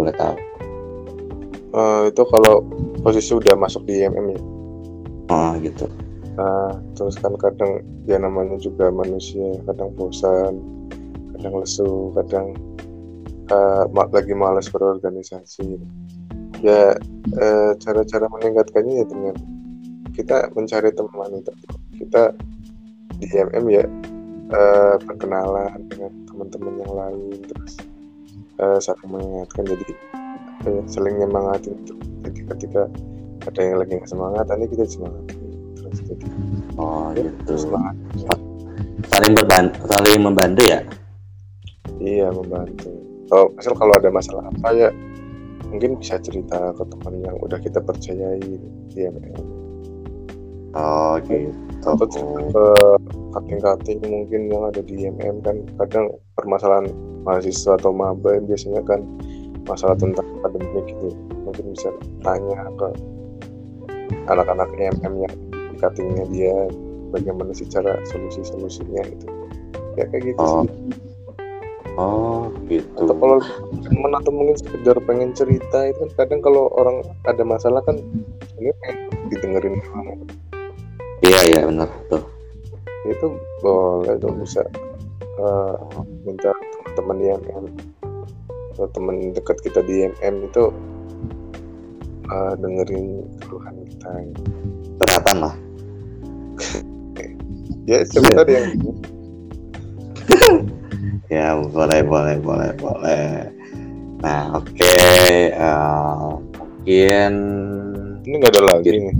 Boleh tahu? Uh, itu kalau posisi udah masuk di I M M ya? Oh gitu. Nah, terus kan kadang ya namanya juga manusia, kadang bosan, kadang lesu, kadang uh, lagi malas berorganisasi. Ya e, cara-cara meningkatkannya ya dengan kita mencari teman itu, kita di I M M ya e, perkenalan dengan teman-teman yang lain, terus uh, saling mengingatkan, jadi apa ya, saling nyemangatin. Jadi ketika ada yang lagi nggak semangat, nanti kita semangatin terus. Jadi oh ya, gitu, semangat saling berbantu, saling membantu ya. Iya, membantu. Kalau misal kalau ada masalah apa ya, mungkin bisa cerita ke teman yang udah kita percayai dia. Oh gitu. Atau ke kating-kating mungkin yang ada di I M M kan, kadang permasalahan mahasiswa atau maba biasanya kan masalah tentang akademik gitu. Mungkin bisa tanya ke anak-anak I M M yang di katingnya dia, bagaimana sih cara solusi-solusinya gitu. Ya kayak gitu oh. sih. Oh gitu. Atau kalau temen atau mungkin sekedar pengen cerita itu kan, kadang kalau orang ada masalah kan ini pengen didengerin orang. Iya iya benar tuh. Itu boleh dong, bisa uh, minta teman di I M M atau teman dekat kita di I M M itu uh, dengerin keluhan kita. Beratan lah. Ya sebentar yang ya boleh boleh boleh boleh. Nah oke okay. uh, mungkin ini nggak ada lagi gitu. Nih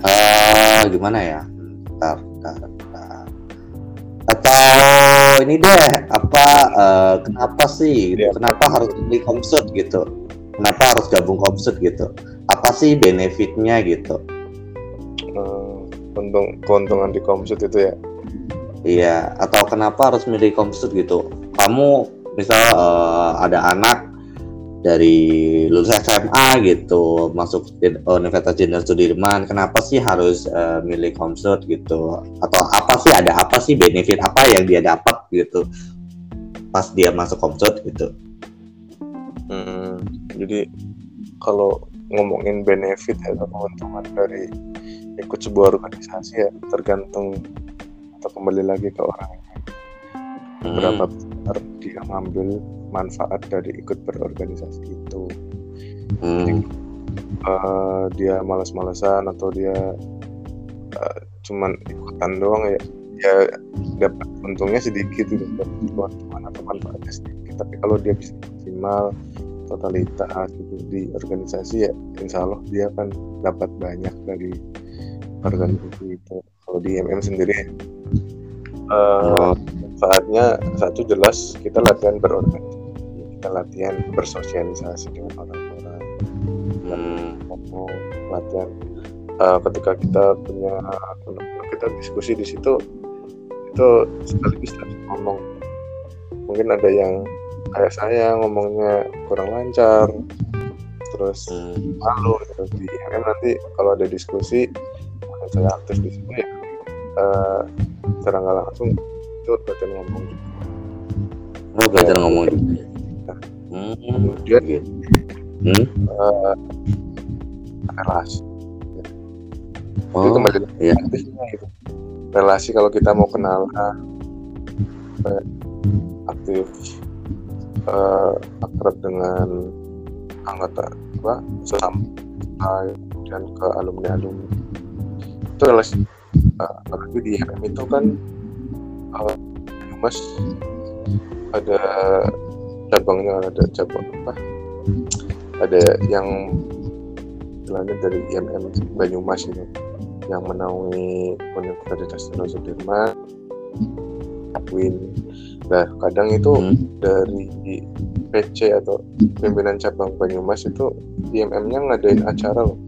tanya uh, gimana ya? Bentar, bentar, bentar. Atau ini deh apa uh, kenapa sih? Ya. Kenapa harus beli Komsoed gitu? Kenapa harus gabung Komsoed gitu? Apa sih benefitnya gitu? Uh, untung keuntungan di Komsoed itu ya. Iya, atau kenapa harus milih Komsoed gitu? Kamu misal uh, ada anak dari lulus S M A gitu masuk Universitas Jenderal Soedirman, kenapa sih harus uh, milih Komsoed gitu? Atau apa sih, ada apa sih benefit apa yang dia dapat gitu pas dia masuk Komsoed gitu? Hmm, jadi kalau ngomongin benefit atau keuntungan dari ikut sebuah organisasi ya tergantung, atau kembali lagi ke orangnya, hmm. berapa besar dia mengambil manfaat dari ikut berorganisasi itu. hmm. Jadi, uh, dia malas-malasan atau dia uh, cuman ikutan doang ya, ya dapat untungnya sedikit, dapat keuntungan atau manfaatnya sedikit. Tapi kalau dia bisa maksimal totalitas itu di organisasi ya, insya Allah dia akan dapat banyak dari organisasi itu. Kalau di I M M sendiri uh, saatnya satu jelas kita latihan berorganisasi, kita latihan bersosialisasi dengan orang-orang, atau hmm. latihan uh, ketika kita punya kita diskusi di situ itu sekaligus harus ngomong. Mungkin ada yang kayak saya ngomongnya kurang lancar, terus malu. Terus di I M M nanti kalau ada diskusi saya aktif di sini ya, uh, secara nggak langsung itu belajar ngomong. Oh belajar ya, ngomong. Ya. Hmm. Kemudian hmm. Uh, relasi. Ya. Oh, itu kembali ya. Aktifnya itu. Relasi kalau kita mau kenal uh, aktif uh, akrab dengan anggota apa sesama, kemudian ke alumni-alumni. Itu relasi uh, di I M M itu kan uh, Banyumas ada cabangnya, ada cabang apa ada yang selain dari I M M Banyumas itu yang menaungi Universitas Jenderal Soedirman, U I N. Nah kadang itu hmm. dari P C atau pimpinan cabang Banyumas itu I M M-nya ngadain acara loh.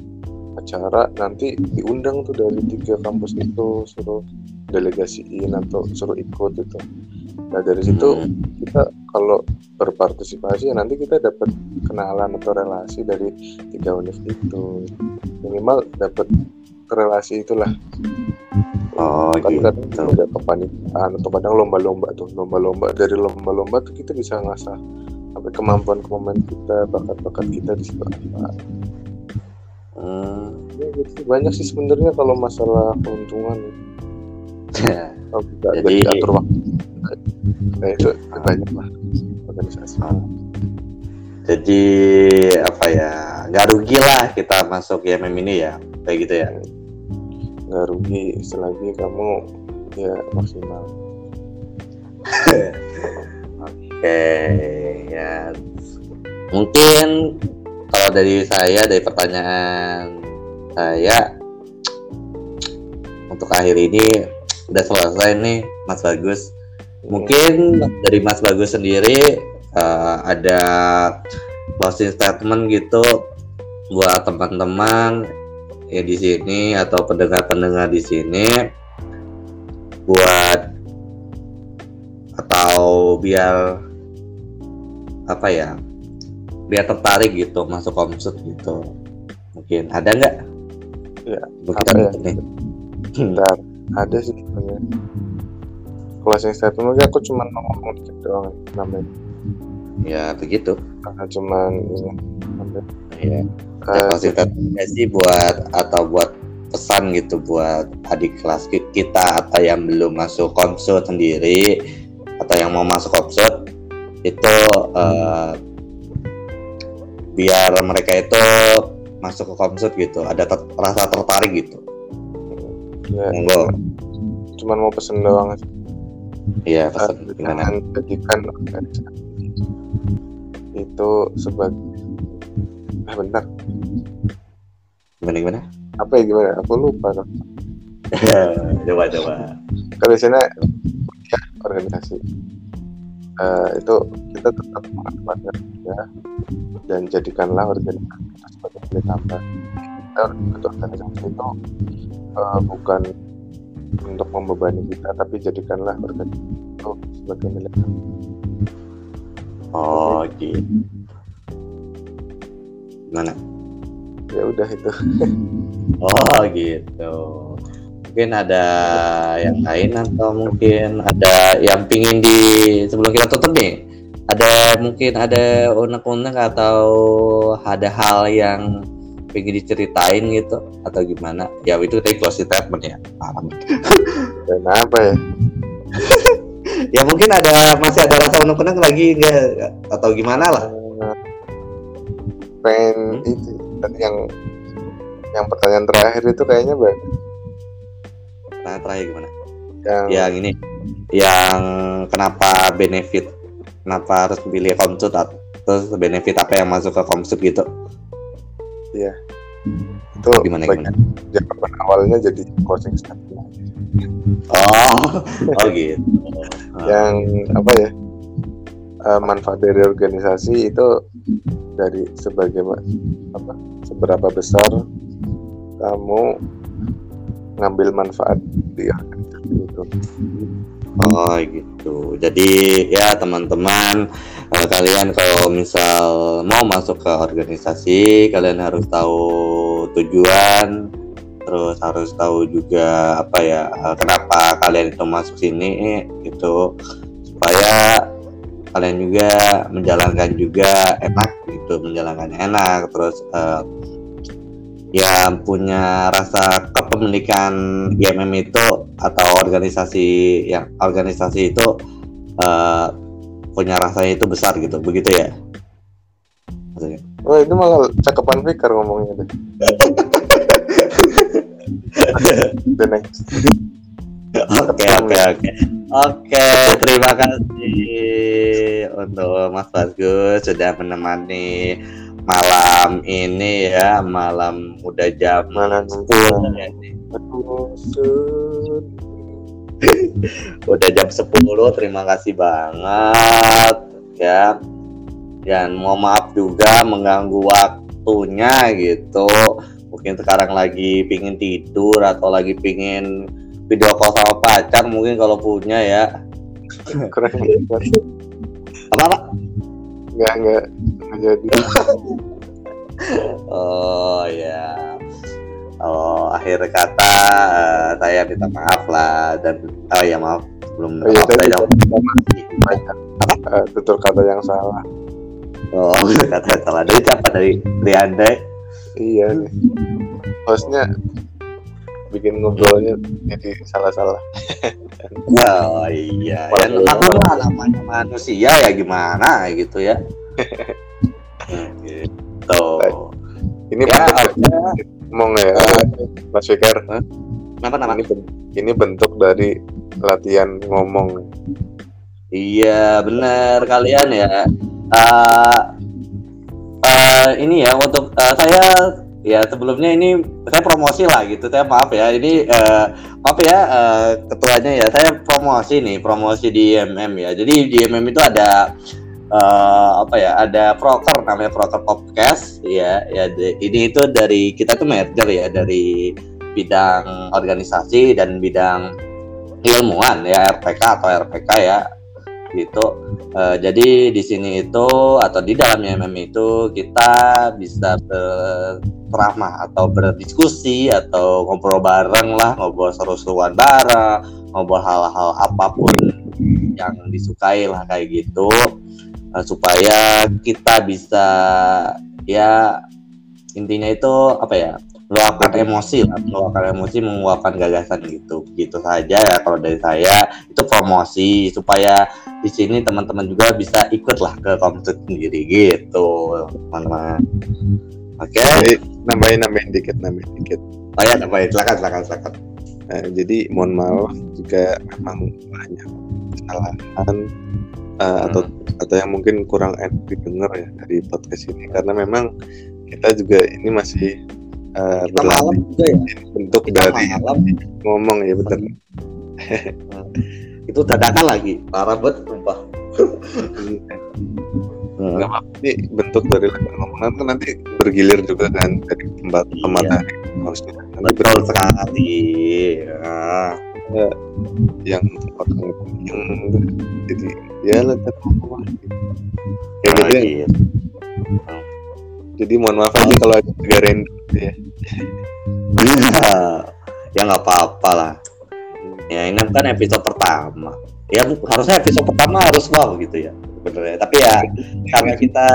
Acara nanti diundang tuh dari tiga kampus itu, suruh delegasiin atau suruh ikut gitu. Nah dari situ kita kalau berpartisipasi ya nanti kita dapat kenalan atau relasi dari tiga univ itu, minimal dapat relasi itulah. Oh kadang-kadang gitu. Ada kepanikan atau kadang lomba-lomba tuh, lomba-lomba dari lomba-lomba tuh kita bisa ngasah sampai kemampuan-kemampuan kita, bakat-bakat kita di situ. Hmm. Ya, gitu. Banyak sih sebenarnya kalau masalah keuntungan. Ya. Kalau kita jadi atur waktu. Nah itu ah. banyak lah organisasi. Ah. Jadi apa ya? Gak rugi lah kita masuk I M M ini ya, kayak gitu ya. Gak rugi selagi kamu ya maksimal. Oke, ya mungkin kalau dari saya, dari pertanyaan saya untuk akhir ini udah selesai nih Mas Bagus. Mungkin dari Mas Bagus sendiri uh, ada closing statement gitu buat teman-teman ya di sini atau pendengar-pendengar di sini, buat atau biar apa ya, biar tertarik gitu masuk Komsut gitu, mungkin ada nggak? Ya, bukan nih. Bentar, ada sih sebenarnya. Closing statement aku cuma ngomong dikit doang, nambahin. Ya begitu. Karena cuma nambahin. Ya. Closing statementnya sih buat atau buat pesan gitu buat adik kelas kita atau yang belum masuk Komsut sendiri atau yang mau masuk Komsut itu uh, biar mereka itu masuk ke Komsut gitu, ada ter- rasa tertarik gitu. Ya, monggo. Cuman mau pesen doang. Iya, pesen uh, gimana? Jadikan itu sebagai ah, bentar. Gimana gimana? Apa ya gimana? Aku lupa. Coba coba. Kalau sana ya, organisasi uh, itu kita tetap mengandalkan ya, dan jadikanlah organisasi kita sebagai nilai tambah. Kita organisasi itu uh, bukan untuk membebani kita, tapi jadikanlah organisasi itu sebagai nilai tambah. Oh, oke. Okay. Mana? Ya udah itu. Oh gitu. Mungkin ada yang lain atau mungkin ada yang pingin di sebelum kita tutup nih, ada mungkin ada unek-unek atau ada hal yang pingin diceritain gitu atau gimana? Ya itu tadi closing statement ya. Paham. Dan apa ya? Ya mungkin ada masih ada rasa unek-unek lagi enggak atau gimana lah. Pengen hmm? itu yang yang pertanyaan terakhir itu kayaknya bagus. Nah, terakhir gimana? Yang, yang ini, yang kenapa benefit, kenapa harus pilih Komsut, terus benefit apa yang masuk ke Komsut gitu? Iya, itu gimana? Gimana? Jawaban awalnya jadi closing statement. Oh, oh gitu. Yang apa ya? Uh, manfaat dari organisasi itu dari sebagai apa? Seberapa besar kamu ngambil manfaat di organisasi itu. Oh gitu. Jadi ya teman-teman eh, kalian kalau misal mau masuk ke organisasi, kalian harus tahu tujuan, terus harus tahu juga apa ya kenapa kalian itu masuk sini gitu, supaya kalian juga menjalankan juga enak gitu, menjalankan enak, terus eh, ya punya rasa kepemilikan I M M itu atau organisasi yang organisasi itu uh, punya rasanya itu besar gitu, begitu ya maksudnya. Oh itu malah cakepan Fikar ngomongnya deh. Oke oke oke oke terima kasih untuk Mas Bagus sudah menemani malam ini ya, malam udah jam malam sepuluh ya. Udah jam sepuluh, terima kasih banget ya. Dan mau maaf juga mengganggu waktunya gitu. Mungkin sekarang lagi pingin tidur atau lagi pingin video call sama pacar mungkin kalau punya ya. Keren banget. Apa Pak? Enggak, enggak, enggak jadi. Oh ya, oh akhir kata saya minta maaf lah dan oh ya maaf belum oh, maaf saya jawab uh, tutur kata yang salah. Oh kata salah dari siapa, dari Riandai? Iya nih, hostnya bikin ngobrolnya jadi salah-salah. Oh iya, ya namanya namanya manusia ya gimana gitu ya. Gitu. Ini ya, bentuk ngomong ya, uh, Mas Fikar. Kenapa nama? Ini bentuk dari latihan ngomong. Iya benar kalian ya. Uh, uh, ini ya untuk uh, saya ya sebelumnya ini saya promosi lah gitu. Saya maaf ya ini uh, maaf ya uh, ketuanya ya. Saya promosi nih promosi di I M M ya. Jadi di I M M itu ada Uh, apa ya ada proker namanya proker podcast ya ya de, ini itu dari kita tuh merger ya dari bidang organisasi dan bidang ilmuwan ya R P K atau R P K ya gitu. Uh, jadi di sini itu atau di dalamnya I M M itu kita bisa berceramah atau berdiskusi atau ngobrol bareng lah, ngobrol seru-seruan bareng, ngobrol hal-hal apapun yang disukai lah kayak gitu. Uh, supaya kita bisa ya intinya itu apa ya meluapkan emosi lah, meluapkan emosi, menguapkan gagasan gitu gitu saja ya kalau dari saya itu promosi supaya di sini teman-teman juga bisa ikut lah ke Komsoed sendiri gitu teman-teman. Oke okay. nambahin nambahin dikit nambahin dikit oh ya nambahin silakan silakan silakan uh, jadi mohon maaf jika memang banyak kesalahan Uh, hmm. atau atau yang mungkin kurang didengar ya dari podcast ini karena memang kita juga ini masih uh, berlatih ya? Bentuk kita dari malam. Ngomong ya betul hmm. itu dadakan lagi parah banget sumpah hmm. nggak apa-apa ini bentuk dari ngomongan kan nanti bergilir juga kan dari tempat tempat iya. Harusnya nanti betul sekali ya. Ya, yang orang yang jadi ya letak rumah ya oh, gitu ya. Jadi mohon maaf aja kalau ada tiga render ya ya nggak apa-apa lah ya ini kan episode pertama ya harusnya episode pertama harus wow gitu ya sebenarnya tapi ya karena kita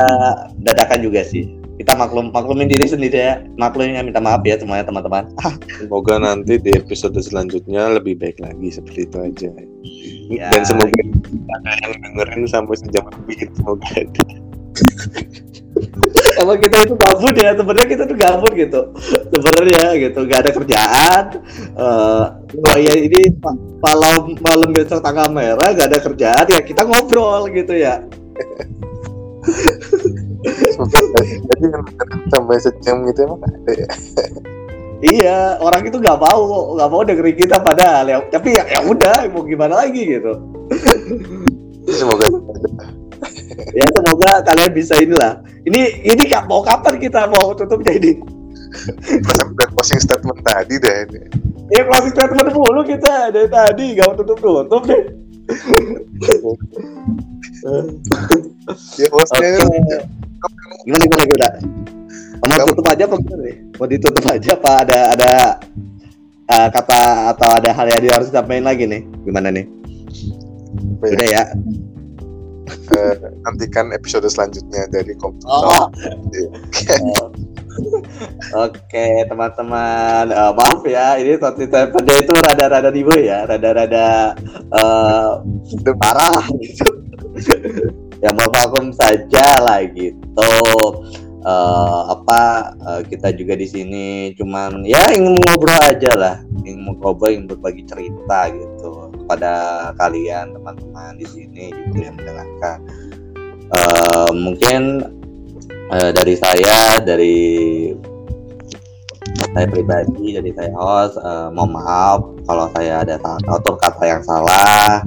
dadakan juga sih kita maklum maklumin diri sendiri ya maklumin ya minta maaf ya semuanya teman-teman. Semoga nanti di episode selanjutnya lebih baik lagi seperti itu aja ya. Dan semoga ada yang dengerin sampai sejam lebih semoga ada. Emang kita itu gabut ya sebenarnya kita tuh gabut gitu sebenarnya gitu nggak ada kerjaan. Uh, oh ya ini kalau malam besok tanggal merah nggak ada kerjaan ya kita ngobrol gitu ya. Jadi sampai sejam gitu emang ada ya? Iya, orang itu nggak mau, nggak mau dengerin kita padahal. Ya, tapi ya, ya udah, mau gimana lagi gitu. Semoga. Ya semoga kalian bisa inilah. Ini ini mau kapan kita mau tutupnya ini? Udah closing statement tadi deh. Iya closing statement dulu kita dari tadi nggak mau tutup tutup deh. Ya bosnya. Okay. Gimana gimana gimana? Mau tutup aja apa gimana? Mau ditutup aja apa ada ada uh, kata atau ada hal yang harus disampaikan lagi nih? Gimana nih? Udah ya. Uh, nantikan episode selanjutnya dari Komsoed. Oh. Oh. Oke teman-teman, uh, maaf ya ini tadi tadi itu rada-rada dibu ya, rada-rada uh, parah gitu. Ya mau vakum saja lah gitu. Uh, apa uh, kita juga di sini cuman ya ingin ngobrol aja lah, ingin ngobrol, ingin berbagi cerita gitu kepada kalian teman-teman di sini gitu yang mendengarkan. Uh, mungkin uh, dari saya dari saya pribadi dari saya host uh, mohon maaf kalau saya ada tutur kata yang salah.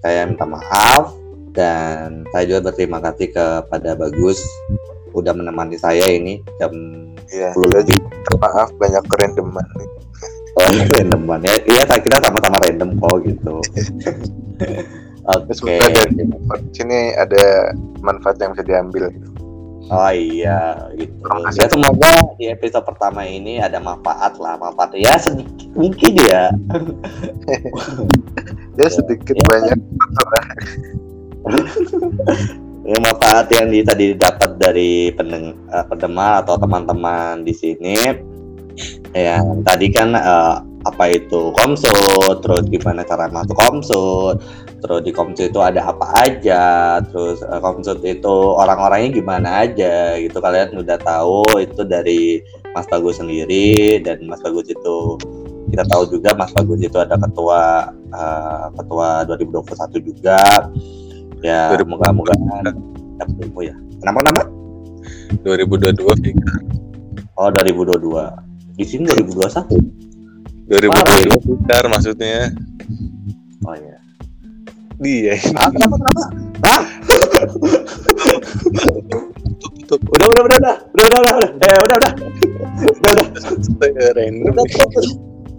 Saya minta maaf dan saya juga berterima kasih kepada Bagus udah menemani saya ini jam ya, sepuluh lebih. Maaf banyak kerendeman. Oh kerendeman ya, iya kita sama-sama random kok gitu. Oke. Okay. Dari sini ada manfaat yang bisa diambil. Gitu. Oh iya gitu. Ya semoga di episode pertama ini ada manfaat lah, manfaat ya sedikit mungkin ya. Ya sedikit ya, banyak lah. Ya, manfaat yang di, tadi dapat dari pendeng, uh, pendengar atau teman-teman di sini. Ya tadi kan uh, apa itu Komsoed, terus gimana cara masuk Komsoed, terus di Komsoed itu ada apa aja, terus uh, Komsoed itu orang-orangnya gimana aja gitu kalian udah tahu itu dari Mas Bagus sendiri dan Mas Bagus itu kita tahu juga Mas Bagus itu ada ketua uh, ketua dua ribu dua puluh satu juga. Ya, mudah-mudahan dapat info ya. Kenapa nama? dua ribu dua puluh dua Vika. Oh, dua ribu dua puluh dua. Di sini dua ribu dua puluh satu. dua ribu dua puluh dua Vika maksudnya. Oh iya. Dia ini. Ah, kenapa kenapa? Hah? udah udah udah udah udah udah udah eh udah udah udah udah udah tutup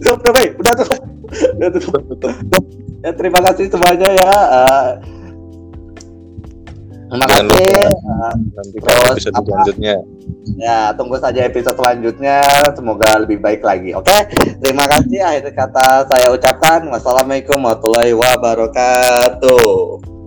udah udah baik udah tutup udah tutup ya terima kasih semuanya ya uh, terima kasih uh, nanti kalau episode apa, selanjutnya ya tunggu saja episode selanjutnya semoga lebih baik lagi. Oke, terima kasih. Akhir kata saya ucapkan wassalamualaikum warahmatullahi wabarakatuh.